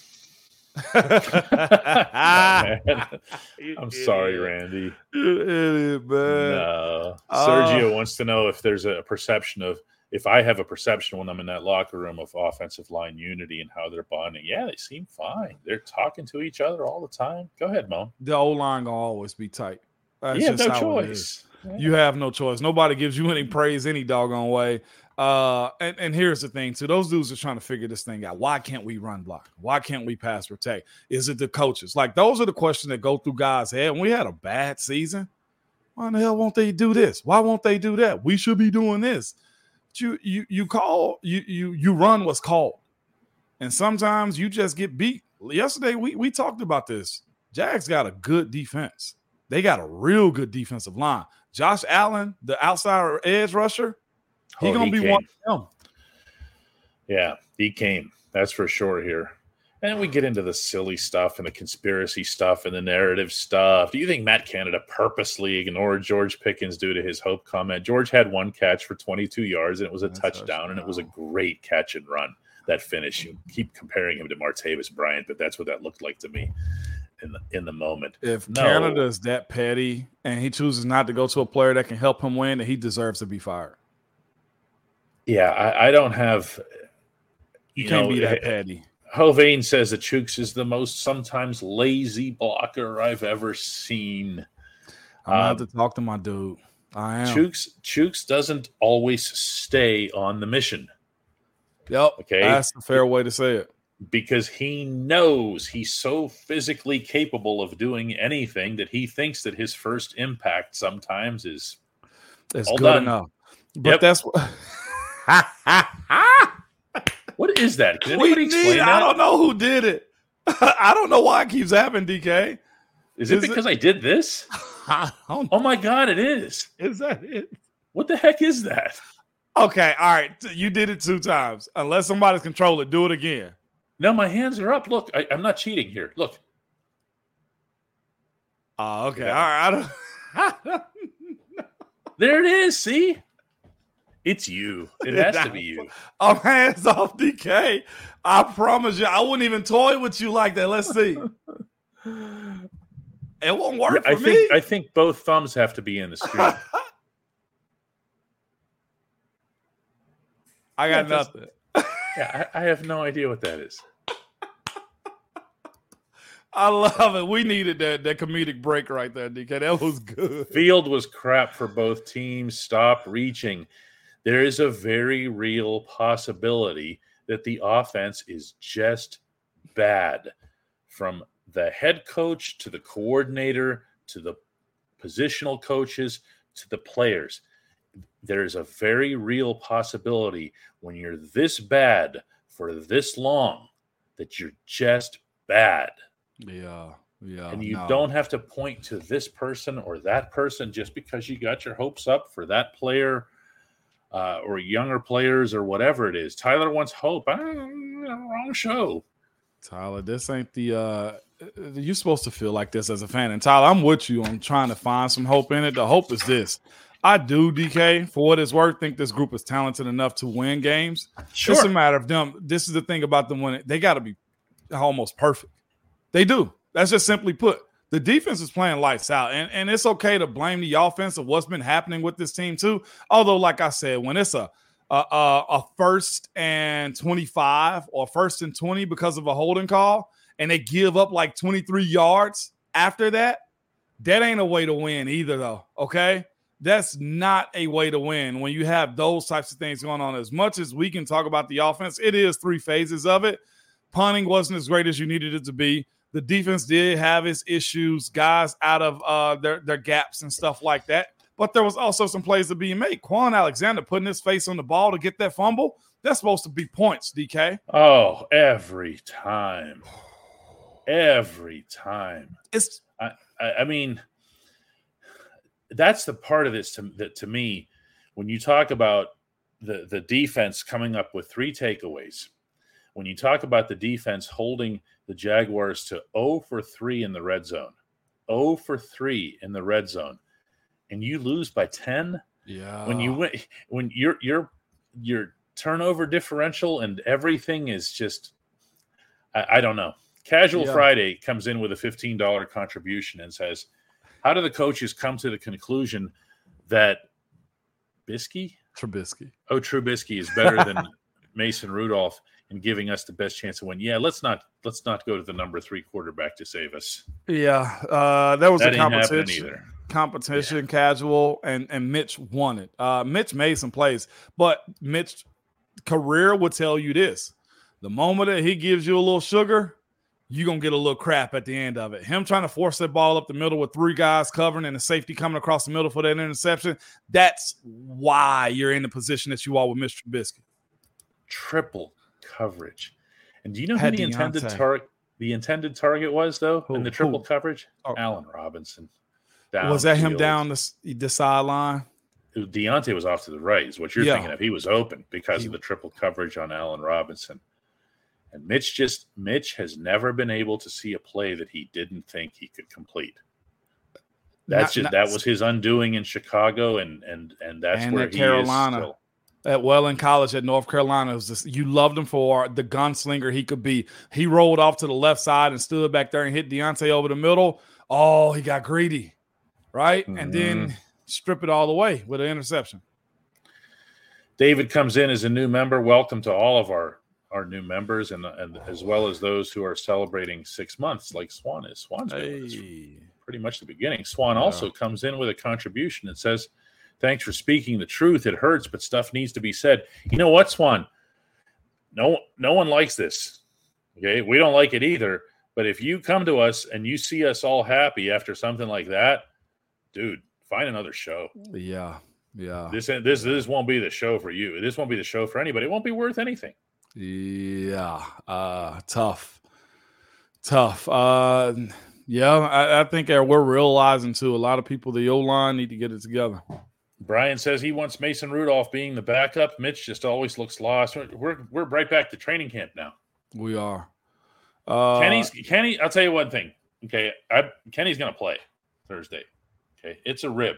I'm sorry, Randy. You idiot, man. No. Sergio uh, wants to know if there's a perception of, if I have a perception when I'm in that locker room of offensive line unity and how they're bonding. Yeah, they seem fine. They're talking to each other all the time. Go ahead, Mo. The O-line will always be tight. That's you have no choice. Yeah. You have no choice. Nobody gives you any praise any doggone way. Uh, and, and here's the thing, too. Those dudes are trying to figure this thing out. Why can't we run block? Why can't we pass protect? Is it the coaches? Like, those are the questions that go through guys' head. When we had a bad season, why in the hell won't they do this? Why won't they do that? We should be doing this. But you you you call, you you you run what's called. And sometimes you just get beat. Yesterday, we, we talked about this. Jags got a good defense. They got a real good defensive line. Josh Allen, the outside edge rusher, He's oh, going to he be came. one of them. Yeah, he came. That's for sure here. And we get into the silly stuff and the conspiracy stuff and the narrative stuff. Do you think Matt Canada purposely ignored George Pickens due to his hope comment? George had one catch for twenty-two yards, and it was a That's touchdown, and it was a great catch and run, that finish. You keep comparing him to Martavis Bryant, but that's what that looked like to me. In the, in the moment. If no. Canada is that petty and he chooses not to go to a player that can help him win, then he deserves to be fired. Yeah, I, I don't have... You, you can't know, be that petty. Hovain says that Chooks is the most sometimes lazy blocker I've ever seen. I'm um, going to have to talk to my dude. I am. Chooks, Chooks doesn't always stay on the mission. Yep, okay? That's a fair way to say it. Because he knows he's so physically capable of doing anything that he thinks that his first impact sometimes is that's all good done. Enough. But yep. that's what. What is that? Can anybody explain that? I don't know who did it. I don't know why it keeps happening, D K. Is it is because it? I did this? I don't know. Oh my God, it is. Is that it? What the heck is that? Okay, all right. You did it two times. Unless somebody's control it, do it again. No, my hands are up. Look, I, I'm not cheating here. Look. Oh, okay. Yeah. All right. I don't, I don't there it is. See? It's you. It has to be you. I'm hands off, D K. I promise you, I wouldn't even toy with you like that. Let's see. It won't work I for think, me. I think both thumbs have to be in the screen. I got that nothing. Yeah, I have no idea what that is. I love it. We needed that that comedic break right there, D K. That was good. Field was crap for both teams. Stop reaching. There is a very real possibility that the offense is just bad. From the head coach to the coordinator to the positional coaches to the players. There is a very real possibility when you're this bad for this long that you're just bad. Yeah, yeah. And you no. don't have to point to this person or that person just because you got your hopes up for that player uh, or younger players or whatever it is. Tyler wants hope. I don't know, wrong show. Tyler, this ain't the uh, – you're supposed to feel like this as a fan. And Tyler, I'm with you on trying to find some hope in it. The hope is this. I do, D K, for what it's worth, think this group is talented enough to win games. Sure. It's a matter of them. This is the thing about them winning. They got to be almost perfect. They do. That's just simply put. The defense is playing lights out, and, and it's okay to blame the offense of what's been happening with this team too. Although, like I said, when it's a a, a first and twenty-five or first and twenty because of a holding call, and they give up like twenty-three yards after that, that ain't a way to win either though, okay? That's not a way to win when you have those types of things going on. As much as we can talk about the offense, it is three phases of it. Punting wasn't as great as you needed it to be. The defense did have its issues, guys out of uh, their, their gaps and stuff like that. But there was also some plays to be made. Quan Alexander putting his face on the ball to get that fumble. That's supposed to be points, D K. Oh, every time. Every time. It's. I, I, I mean... That's the part of this to, that to me, when you talk about the, the defense coming up with three takeaways, when you talk about the defense holding the Jaguars to zero for three in the red zone, zero for three in the red zone, and you lose by ten. Yeah. When you win, when your your your turnover differential and everything is just, I, I don't know. Casual yeah. Friday comes in with a fifteen dollars contribution and says, how do the coaches come to the conclusion that Trubisky? Trubisky. Oh, Trubisky is better than Mason Rudolph and giving us the best chance to win. Yeah, let's not let's not go to the number three quarterback to save us. Yeah, uh, that was that a competition. Competition, yeah. Casual, and and Mitch won it. Uh, Mitch made some plays, but Mitch's career will tell you this: the moment that he gives you a little sugar, you're going to get a little crap at the end of it. Him trying to force that ball up the middle with three guys covering and a safety coming across the middle for that interception, that's why you're in the position that you are with Mister Trubisky. Triple coverage. And do you know who the intended, tar- the intended target was, though, who, in the triple who? coverage? Oh. Allen Robinson. Was that field. him down the, the sideline? Diontae was off to the right is what you're yeah. thinking of. He was open because he, of the triple coverage on Allen Robinson. And Mitch just Mitch has never been able to see a play that he didn't think he could complete. That's not, just not, that was his undoing in Chicago, and and and that's and where he Carolina, is still. At well in college at North Carolina, it was just, you loved him for the gunslinger he could be. He rolled off to the left side and stood back there and hit Diontae over the middle. Oh, he got greedy, right? Mm-hmm. And then strip it all away with an interception. David comes in as a new member. Welcome to all of our. our new members, and and as well as those who are celebrating six months like Swan is. Swan's hey. pretty much the beginning. Swan yeah. also comes in with a contribution and says, thanks for speaking the truth. It hurts, but stuff needs to be said. You know what, Swan? No, no one likes this. Okay, we don't like it either. But if you come to us and you see us all happy after something like that, dude, find another show. Yeah, yeah. This this this won't be the show for you. This won't be the show for anybody. It won't be worth anything. Yeah, uh, tough, tough. Uh, yeah, I, I think we're realizing too. A lot of people, the O line, need to get it together. Brian says he wants Mason Rudolph being the backup. Mitch just always looks lost. We're we're, we're right back to training camp now. We are. Uh, Kenny's Kenny. I'll tell you one thing. Okay, I, Kenny's gonna play Thursday. Okay, it's a rib.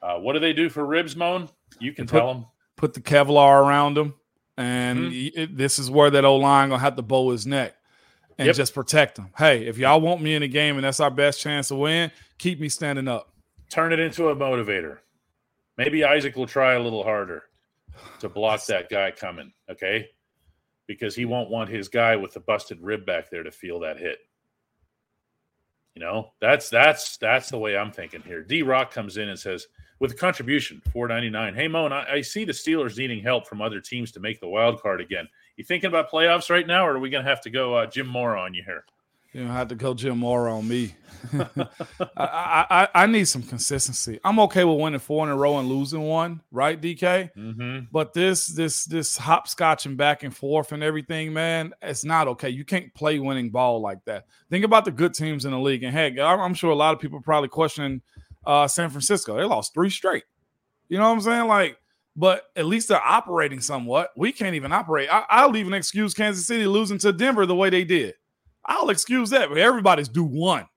Uh, what do they do for ribs, Moan? You can put, tell them. Put the Kevlar around them. And mm-hmm. it, this is where that O-line going to have to bow his neck and yep. just protect him. Hey, if y'all want me in the game and that's our best chance to win, keep me standing up. Turn it into a motivator. Maybe Isaac will try a little harder to block that guy coming, okay? Because he won't want his guy with the busted rib back there to feel that hit. You know, that's that's that's the way I'm thinking here. D-Rock comes in and says, with a contribution, four ninety-nine. Hey, Moan, I, I see the Steelers needing help from other teams to make the wild card again. You thinking about playoffs right now, or are we going to have to go uh, Jim Mora on you here? You don't have to go Jim Mora on me. I, I, I need some consistency. I'm okay with winning four in a row and losing one, right, D K? Mm-hmm. But this this this hopscotch and back and forth and everything, man, it's not okay. You can't play winning ball like that. Think about the good teams in the league. And, heck, I'm sure a lot of people are probably questioning Uh, San Francisco. They lost three straight. You know what I'm saying? Like, but at least they're operating somewhat. We can't even operate. I, I'll even excuse Kansas City losing to Denver the way they did. I'll excuse that. Everybody's due one,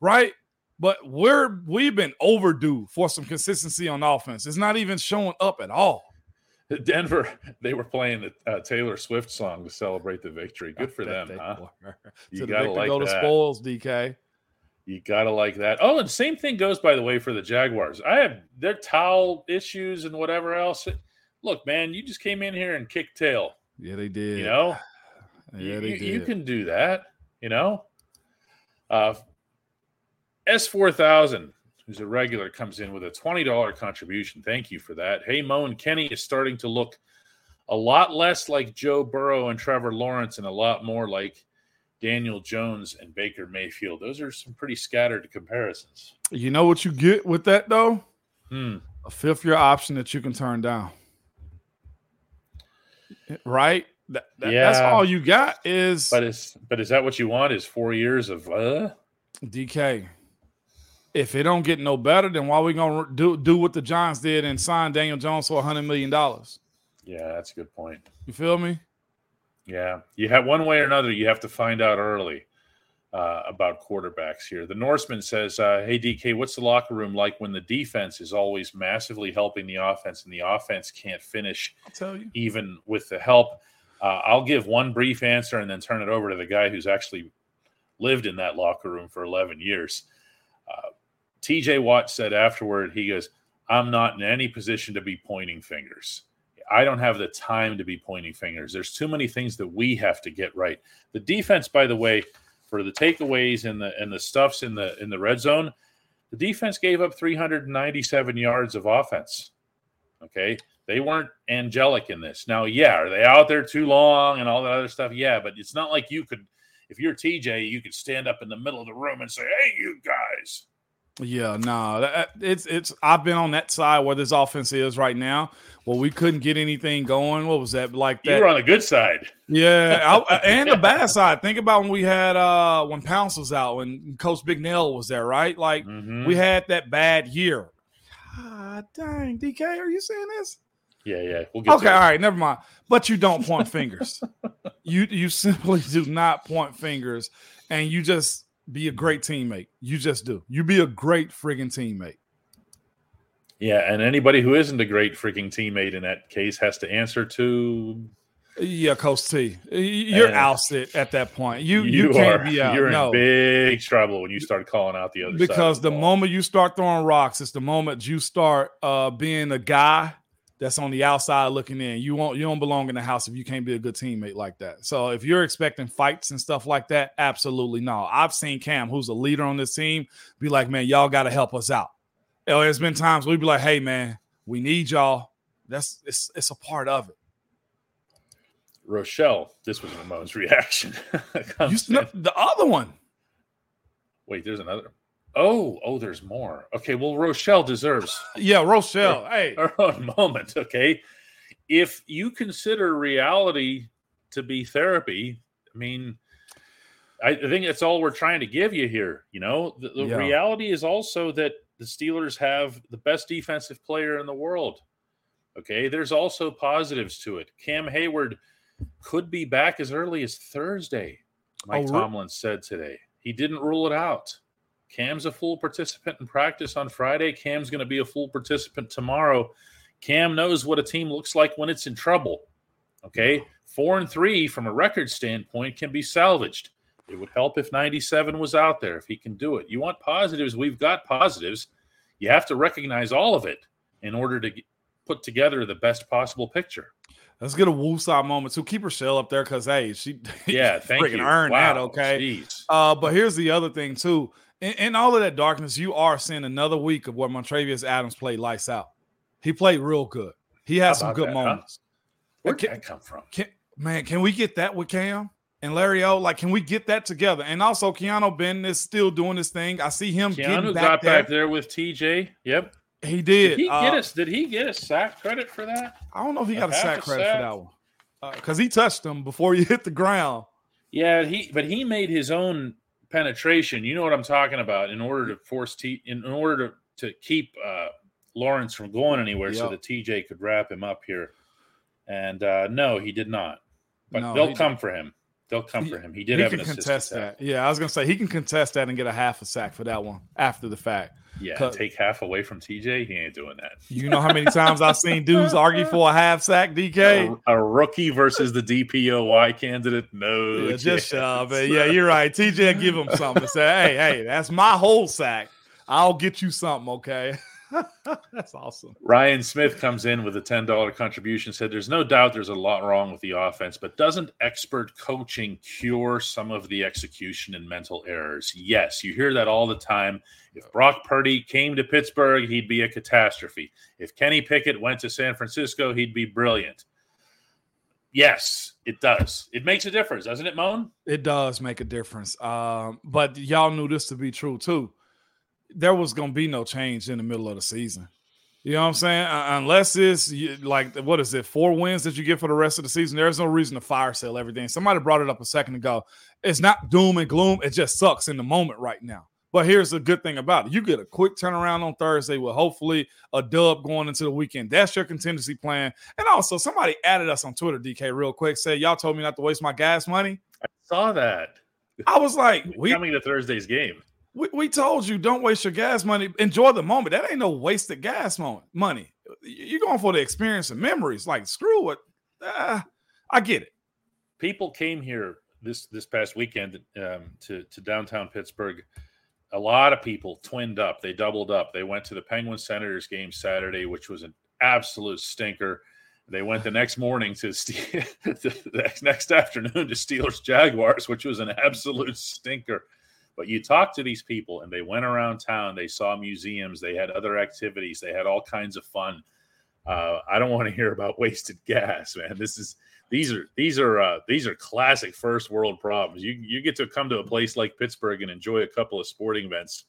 right? But we're we've been overdue for some consistency on offense. It's not even showing up at all. Denver, they were playing the uh, Taylor Swift song to celebrate the victory. Good for them, huh? You gotta victor, like go that. To spoils, D K. You got to like that. Oh, and same thing goes, by the way, for the Jaguars. I have their towel issues and whatever else. Look, man, you just came in here and kicked tail. Yeah, they did. You know? Yeah, you, they you, did. You can do that, you know? Uh, S four thousand, who's a regular, comes in with a twenty dollars contribution. Thank you for that. Hey, Moan, Kenny is starting to look a lot less like Joe Burrow and Trevor Lawrence and a lot more like Daniel Jones and Baker Mayfield. Those are some pretty scattered comparisons. You know what you get with that, though? Hmm. A fifth-year option that you can turn down. Right? That, that, yeah. That's all you got is... But is, but is that what you want, is four years of... Uh? D K, if it don't get no better, then why are we going to do, do what the Giants did and sign Daniel Jones for one hundred million dollars? Yeah, that's a good point. You feel me? Yeah, you have one way or another. You have to find out early uh, about quarterbacks here. The Norseman says, uh, "Hey D K, what's the locker room like when the defense is always massively helping the offense, and the offense can't finish I'll tell you. even with the help?" Uh, I'll give one brief answer and then turn it over to the guy who's actually lived in that locker room for eleven years. Uh, T J Watt said afterward, he goes, I'm not in any position to be pointing fingers. I don't have the time to be pointing fingers. There's too many things that we have to get right. The defense, by the way, for the takeaways and the and the stuffs in the in the red zone, the defense gave up three hundred ninety-seven yards of offense. Okay? They weren't angelic in this. Now, yeah, are they out there too long and all that other stuff? Yeah, but it's not like you could, if you're T J, you could stand up in the middle of the room and say, hey, you guys. Yeah, no, nah, it's it's. I've been on that side where this offense is right now. Well, we couldn't get anything going. What was that like? That you were on the good side, yeah, I, and the bad side. Think about when we had uh, when Pounce was out, when Coach Big Nail was there, right? Like mm-hmm. we had that bad year. God dang, D K, are you saying this? Yeah, yeah. We'll get okay, all right, never mind. But you don't point fingers. You you simply do not point fingers, and you just. Be a great teammate. You just do. You be a great friggin' teammate. Yeah, and anybody who isn't a great freaking teammate in that case has to answer to yeah, Coach T. You're ousted at that point. You you, you can't are, be out. You're no. in big trouble when you start calling out the other because side. Because the, the moment you start throwing rocks, it's the moment you start uh, being a guy that's on the outside looking in. You won't you don't belong in the house if you can't be a good teammate like that. So if you're expecting fights and stuff like that, absolutely no. I've seen Cam, who's a leader on this team, be like, man, y'all got to help us out. You know, there's been times we'd be like, hey, man, we need y'all. That's it's it's a part of it. Rochelle, this was Ramon's reaction. you, no, the other one. Wait, there's another. Oh, oh, there's more. Okay, well, Rochelle deserves. Yeah, Rochelle, her, hey. Her own moment, okay? If you consider reality to be therapy, I mean, I think that's all we're trying to give you here, you know? The, the yeah. reality is also that the Steelers have the best defensive player in the world, okay? There's also positives to it. Cam Hayward could be back as early as Thursday, Mike oh, Tomlin re- said today. He didn't rule it out. Cam's a full participant in practice on Friday. Cam's going to be a full participant tomorrow. Cam knows what a team looks like when it's in trouble. Okay? Four and three from a record standpoint can be salvaged. It would help if ninety-seven was out there, if he can do it. You want positives, we've got positives. You have to recognize all of it in order to put together the best possible picture. Let's get a woosah moment. So keep her shell up there because, hey, she yeah, thank freaking you. earned wow, that, okay? Geez. Uh, but here's the other thing, too. In, in all of that darkness, you are seeing another week of what Montravius Adams played lights out. He played real good. He had some good that, moments. Huh? Where did that come from? Can, man, can we get that with Cam and Larry O? Like, can we get that together? And also, Keanu Ben is still doing this thing. I see him Keanu getting back got there. back there with T J. Yep. He did. Did he, uh, get us, did he get a sack credit for that? I don't know if he got a sack credit sack? for that one. Because uh, he touched him before he hit the ground. Yeah, he. but he made his own – penetration, you know what I'm talking about, in order to force T in order to, to keep uh Lawrence from going anywhere yep. so that T J could wrap him up here. And uh no, he did not. But no, they'll come didn't. for him. They'll come he, for him. He did he have an assist. He can contest that. Yeah, I was going to say he can contest that and get a half a sack for that one after the fact. Yeah, take half away from T J. He ain't doing that. You know how many times I've seen dudes argue for a half sack, D K? A, a rookie versus the D P O Y candidate? No. Yeah, just shove it. Yeah, you're right. T J, give him something and say, hey, hey, that's my whole sack. I'll get you something, okay? That's awesome. Ryan Smith comes in with a ten dollars contribution, said there's no doubt there's a lot wrong with the offense, but doesn't expert coaching cure some of the execution and mental errors? Yes, you hear that all the time. If Brock Purdy came to Pittsburgh, he'd be a catastrophe. If Kenny Pickett went to San Francisco, he'd be brilliant. Yes, it does. It makes a difference, doesn't it, Moan? It does make a difference. Um, but y'all knew this to be true, too. There was going to be no change in the middle of the season. You know what I'm saying? Unless it's like, what is it, four wins that you get for the rest of the season, there's no reason to fire sale everything. Somebody brought it up a second ago. It's not doom and gloom. It just sucks in the moment right now. But here's the good thing about it. You get a quick turnaround on Thursday with hopefully a dub going into the weekend. That's your contingency plan. And also, somebody added us on Twitter, D K, real quick, said, y'all told me not to waste my gas money. I saw that. I was like. We- Coming to Thursday's game. We, we told you don't waste your gas money. Enjoy the moment. That ain't no wasted gas moment, money. You're going for the experience and memories. Like, screw it. Uh, I get it. People came here this this past weekend um, to to downtown Pittsburgh. A lot of people twinned up. They doubled up. They went to the Penguins Senators game Saturday, which was an absolute stinker. They went the next morning to Ste- the next afternoon to Steelers Jaguars, which was an absolute stinker. But you talk to these people, and they went around town. They saw museums. They had other activities. They had all kinds of fun. Uh, I don't want to hear about wasted gas, man. This is these are these are uh, these are classic first world problems. You you get to come to a place like Pittsburgh and enjoy a couple of sporting events.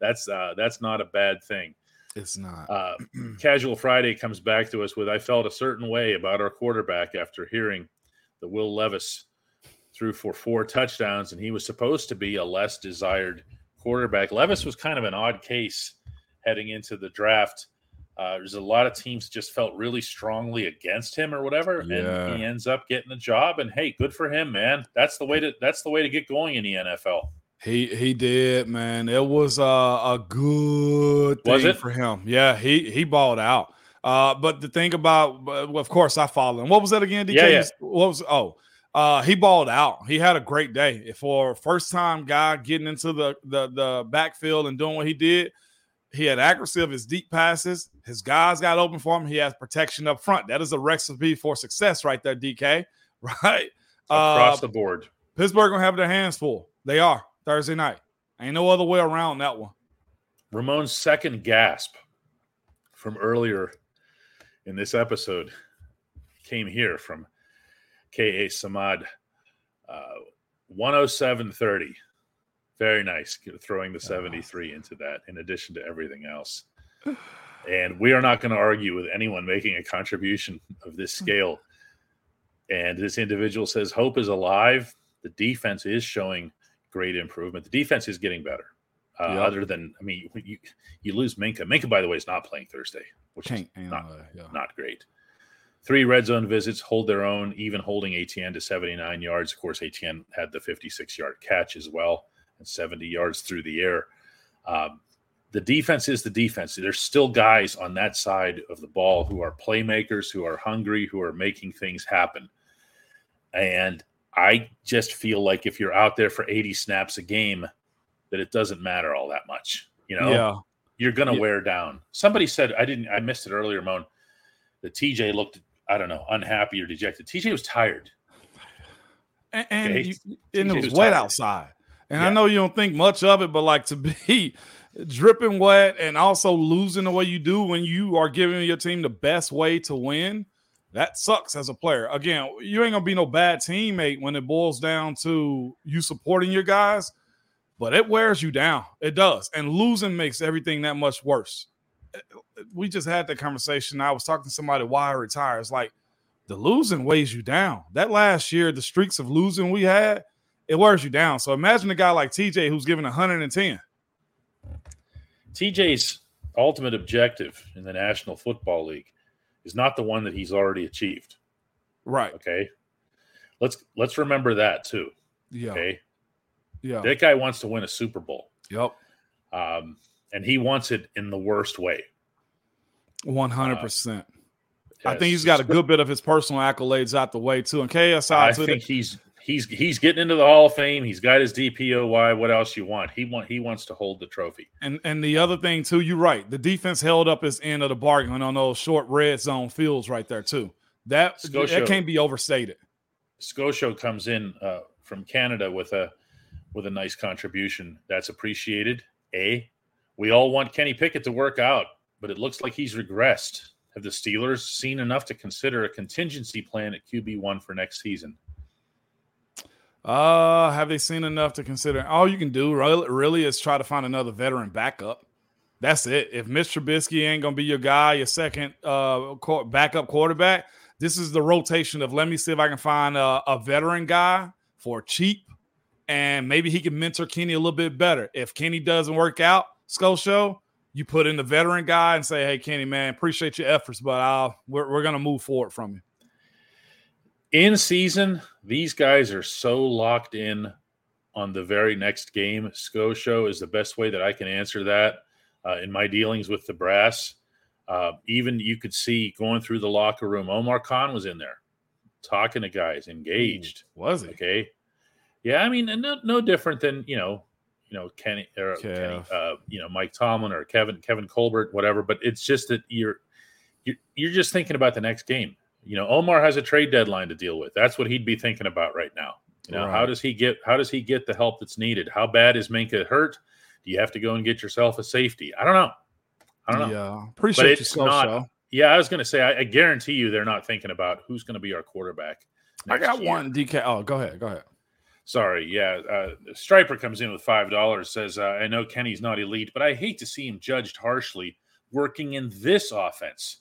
That's uh, that's not a bad thing. It's not. Uh, Casual Friday comes back to us with, I felt a certain way about our quarterback after hearing that Will Levis threw for four touchdowns and he was supposed to be a less desired quarterback. Levis was kind of an odd case heading into the draft. Uh, there's a lot of teams just felt really strongly against him or whatever, yeah. and he ends up getting a job. And hey, good for him, man. That's the way to that's the way to get going in the N F L. He he did, man. It was a, a good thing for him. Yeah, he he balled out. Uh, but the thing about, of course, I follow him. What was that again, D K? Yeah, yeah. What was oh, uh, he balled out. He had a great day for a first time guy getting into the, the the backfield and doing what he did. He had accuracy of his deep passes. His guys got open for him. He has protection up front. That is a recipe for success, right there, D K. Right across uh, the board. Pittsburgh gonna have their hands full. They are. Thursday night. Ain't no other way around that one. Ramon's second gasp from earlier in this episode came here from K A. Samad. Uh, one oh seven thirty. Very nice. Throwing the seventy-three into that in addition to everything else. And we are not going to argue with anyone making a contribution of this scale. And this individual says, hope is alive. The defense is showing great improvement. The defense is getting better. Uh, yeah. Other than, I mean, you you lose Minkah. Minkah, by the way, is not playing Thursday, which Can't, is not, uh, yeah. not great. Three red zone visits hold their own, even holding Etienne to seventy-nine yards. Of course, Etienne had the fifty-six-yard catch as well and seventy yards through the air. Um, the defense is the defense. There's still guys on that side of the ball who are playmakers, who are hungry, who are making things happen. And I just feel like if you're out there for eighty snaps a game, that it doesn't matter all that much. You know, yeah. you're going to yeah. wear down. Somebody said, I didn't, I missed it earlier, Moan, that T J looked, I don't know, unhappy or dejected. T J was tired. And, and, okay. you, and it was, was wet tired. outside. And yeah. I know you don't think much of it, but like to be dripping wet and also losing the way you do when you are giving your team the best way to win. That sucks as a player. Again, you ain't going to be no bad teammate when it boils down to you supporting your guys, but it wears you down. It does. And losing makes everything that much worse. We just had that conversation. I was talking to somebody why I retire. It's like the losing weighs you down. That last year, the streaks of losing we had, it wears you down. So imagine a guy like T J who's giving one hundred ten. T J's ultimate objective in the National Football League is not the one that he's already achieved. Right. Okay. Let's let's remember that too. Yeah. Okay. Yeah. That guy wants to win a Super Bowl. Yep. Um, and he wants it in the worst way. one hundred percent. Uh, I think he's got a good bit of his personal accolades out the way too. And K S I I think the- he's he's he's getting into the Hall of Fame. He's got his D P O Y. What else you want? He want he wants to hold the trophy. And and the other thing too, you're right. The defense held up his end of the bargain on those short red zone fields right there too. That Scotia, that can't be overstated. Scotia comes in uh, from Canada with a with a nice contribution. That's appreciated. A, we all want Kenny Pickett to work out, but it looks like he's regressed. Have the Steelers seen enough to consider a contingency plan at Q B one for next season? Uh, have they seen enough to consider? All you can do really, really is try to find another veteran backup. That's it. If Mitch Trubisky ain't going to be your guy, your second uh, backup quarterback, this is the rotation of let me see if I can find a, a veteran guy for cheap, and maybe he can mentor Kenny a little bit better. If Kenny doesn't work out, Scotia, you put in the veteran guy and say, hey, Kenny, man, appreciate your efforts, but I'll, we're, we're going to move forward from you. In season, these guys are so locked in on the very next game. Scotia is the best way that I can answer that uh, in my dealings with the brass. Uh, even you could see going through the locker room, Omar Khan was in there talking to guys, engaged. Ooh, was he? Okay. Yeah, I mean, and no, no different than, you know, you know, Kenny or yeah. Kenny, uh, you know, Mike Tomlin or Kevin, Kevin Colbert, whatever. But it's just that you're, you're, you're just thinking about the next game. You know, Omar has a trade deadline to deal with. That's what he'd be thinking about right now. You know, right. how does he get, how does he get the help that's needed? How bad is Minkah hurt? Do you have to go and get yourself a safety? I don't know. I don't know. Yeah, pretty sure it's yourself, not. So. Yeah, I was going to say, I, I guarantee you they're not thinking about who's going to be our quarterback. I got year. one, D K. Oh, go ahead. Go ahead. Sorry. Yeah. Uh, Striper comes in with five dollars, says, uh, I know Kenny's not elite, but I hate to see him judged harshly working in this offense.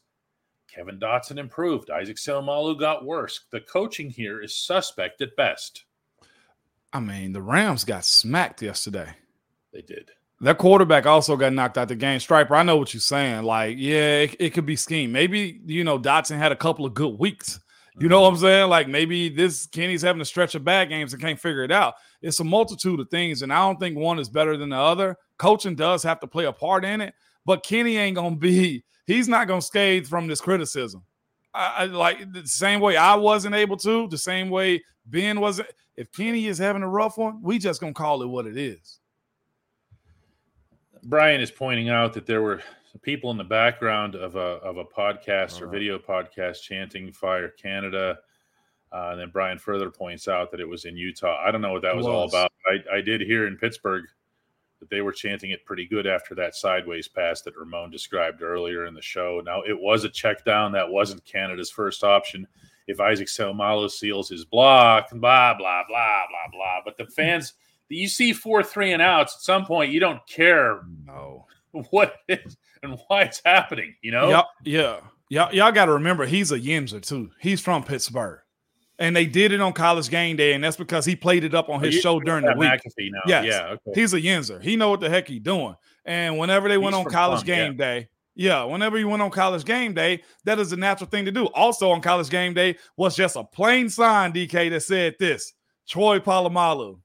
Kevin Dotson improved. Isaac Seumalo got worse. The coaching here is suspect at best. I mean, the Rams got smacked yesterday. They did. Their quarterback also got knocked out the game. Striper, I know what you're saying. Like, yeah, it, it could be scheme. Maybe, you know, Dotson had a couple of good weeks. You know what I'm saying? Like, maybe this Kenny's having a stretch of bad games and can't figure it out. It's a multitude of things, and I don't think one is better than the other. Coaching does have to play a part in it, but Kenny ain't going to be – he's not going to scathe from this criticism. I, I, like, the same way I wasn't able to, the same way Ben wasn't. If Kenny is having a rough one, we just going to call it what it is. Brian is pointing out that there were – people in the background of a of a podcast All or right. video podcast chanting "Fire Canada," uh, and then Brian further points out that it was in Utah. I don't know what that was, was all about. I, I did hear in Pittsburgh that they were chanting it pretty good after that sideways pass that Ramon described earlier in the show. Now, it was a check down. That wasn't Canada's first option. If Isaac Seumalo seals his block, blah, blah, blah, blah, blah. But the fans, you see four three and outs, at some point you don't care. No. What it is and why it's happening, you know? Y'all, yeah, y'all, y'all got to remember he's a Yimser too. He's from Pittsburgh, and they did it on College Game Day, and that's because he played it up on his oh, show during the week. Now. Yes. Yeah, okay. He's a Yimser. He know what the heck he's doing. And whenever they he's went on College Plum, Game yeah. Day, yeah, whenever you went on College Game Day, that is a natural thing to do. Also on College Game Day was just a plain sign, D K, that said this: Troy Polamalu.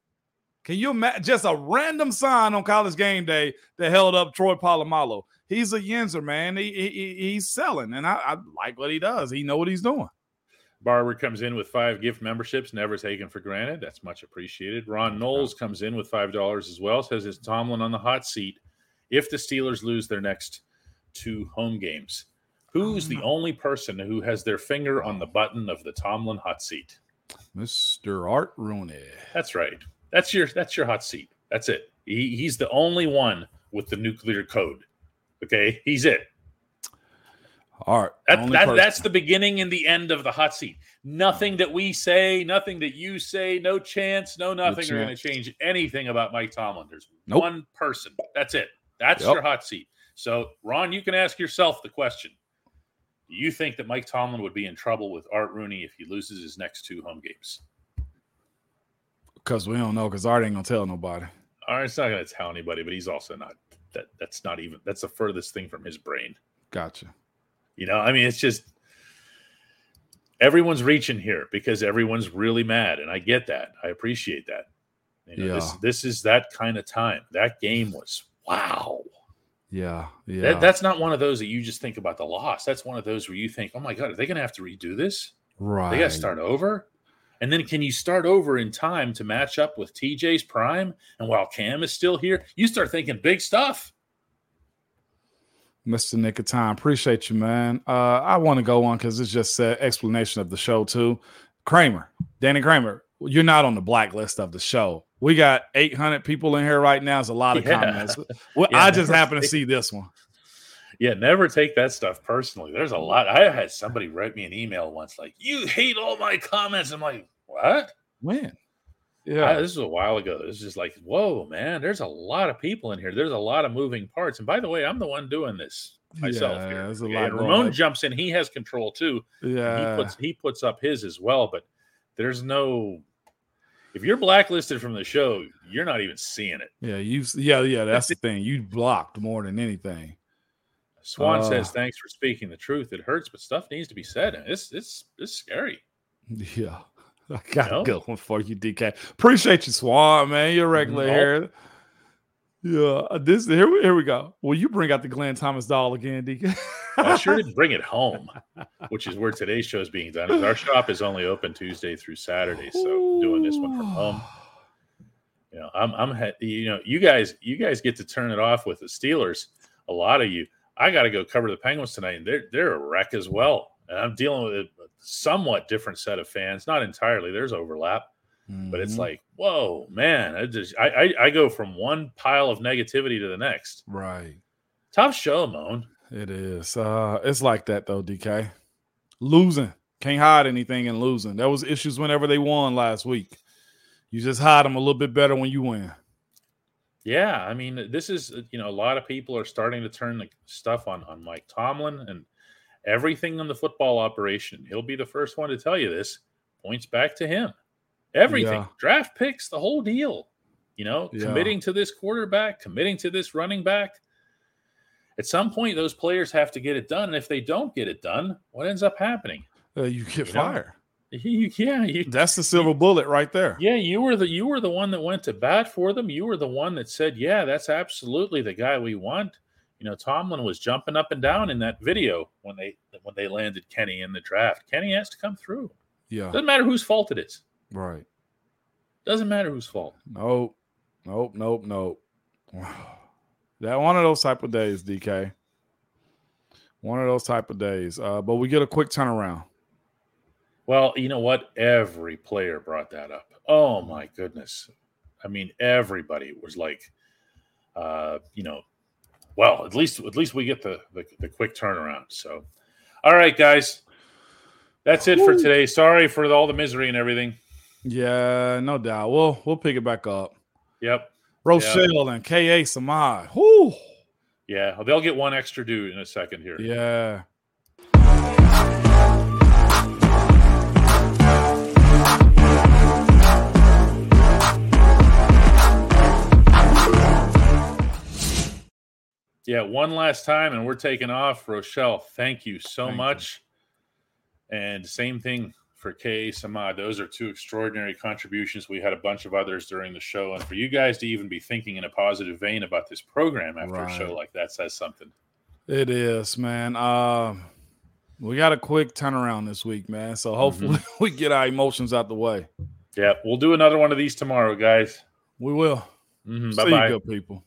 Can you imagine just a random sign on College Game Day that held up Troy Polamalu? He's a Yenzer, man. He, he he's selling, and I, I like what he does. He know what he's doing. Barber comes in with five gift memberships, never taken for granted. That's much appreciated. Ron Knowles comes in with five dollars as well, says it's Tomlin on the hot seat if the Steelers lose their next two home games. Who's the only person who has their finger on the button of the Tomlin hot seat? Mister Art Rooney. That's right. That's your that's your hot seat. That's it. He, he's the only one with the nuclear code. Okay, he's it. All right. That, that, that's the beginning and the end of the hot seat. Nothing that we say, nothing that you say, no chance, no nothing no are going to change anything about Mike Tomlin. There's nope. one person. That's it. That's yep. your hot seat. So, Ron, you can ask yourself the question. Do you think that Mike Tomlin would be in trouble with Art Rooney if he loses his next two home games? Because we don't know, because Art ain't going to tell nobody. Art's not going to tell anybody, but he's also not – that. that's not even – that's the furthest thing from his brain. Gotcha. You know, I mean, it's just – everyone's reaching here because everyone's really mad, and I get that. I appreciate that. You know, yeah. This, this is that kind of time. That game was – wow. Yeah, yeah. That, that's not one of those that you just think about the loss. That's one of those where you think, oh, my God, are they going to have to redo this? Right. They got to start over? And then can you start over in time to match up with T J's prime? And while Cam is still here, you start thinking big stuff. Mister Nick of Time, appreciate you, man. Uh, I want to go on because it's just an explanation of the show, too. Kramer, Danny Kramer, you're not on the blacklist of the show. We got eight hundred people in here right now. It's a lot of yeah. comments. Well, yeah, I just happened to see this one. Yeah, never take that stuff personally. There's a lot. I had somebody write me an email once like, you hate all my comments. I'm like, what? When? Yeah. I, this is a while ago. This is just like, whoa, man, there's a lot of people in here. There's a lot of moving parts. And by the way, I'm the one doing this myself yeah, here. A lot and Ramon jumps in. He has control too. Yeah. He puts, he puts up his as well, but there's no... If you're blacklisted from the show, you're not even seeing it. Yeah, you. Yeah, yeah, that's the thing. You blocked more than anything. Swan uh, says, thanks for speaking the truth. It hurts, but stuff needs to be said. It's it's it's scary. Yeah. I got you know? a good one for you, D K. Appreciate you, Swan, man. You're regular nope. here. Yeah. This here we here we go. Will you bring out the Glenn Thomas doll again, D K? I sure didn't bring it home, which is where today's show is being done. Our shop is only open Tuesday through Saturday. So Ooh. Doing this one from home. You know, I'm, I'm, you know, you guys, you guys get to turn it off with the Steelers. A lot of you. I got to go cover the Penguins tonight, and they're they're a wreck as well. And I'm dealing with a somewhat different set of fans, not entirely. There's overlap, mm-hmm. but it's like, whoa, man! I just, I, I, I go from one pile of negativity to the next. Right. Tough show, Moan. It is. Uh, it's like that though, D K. Losing can't hide anything in losing. That was issues whenever they won last week. You just hide them a little bit better when you win. Yeah, I mean, this is, you know, a lot of people are starting to turn the stuff on, on Mike Tomlin and everything in the football operation. He'll be the first one to tell you this. Points back to him. Everything. Yeah. Draft picks, the whole deal. You know, yeah. committing to this quarterback, committing to this running back. At some point, those players have to get it done. And if they don't get it done, what ends up happening? Uh, you get fired. You, yeah, you, that's the silver you, bullet right there. Yeah, you were the you were the one that went to bat for them. You were the one that said, "Yeah, that's absolutely the guy we want." You know, Tomlin was jumping up and down in that video when they when they landed Kenny in the draft. Kenny has to come through. Yeah, doesn't matter whose fault it is. Right, doesn't matter whose fault. Nope, nope, nope, nope. That one of those type of days, D K. One of those type of days. Uh, but we get a quick turnaround. Well, you know what? Every player brought that up. Oh, my goodness. I mean, everybody was like, uh, you know, well, at least at least we get the, the, the quick turnaround. So, all right, guys. That's it for today. Sorry for all the misery and everything. Yeah, no doubt. We'll, we'll pick it back up. Yep. Rochelle yep. and K A. Samai. Woo. Yeah, they'll get one extra due in a second here. Yeah. Yeah, one last time, and we're taking off. Rochelle, thank you so thank much. You. And same thing for K A. Samad. Those are two extraordinary contributions. We had a bunch of others during the show. And for you guys to even be thinking in a positive vein about this program after right. a show like that says something. It is, man. Uh, we got a quick turnaround this week, man. So hopefully mm-hmm. we get our emotions out the way. Yeah, we'll do another one of these tomorrow, guys. We will. Mm-hmm. Bye-bye. See you good people.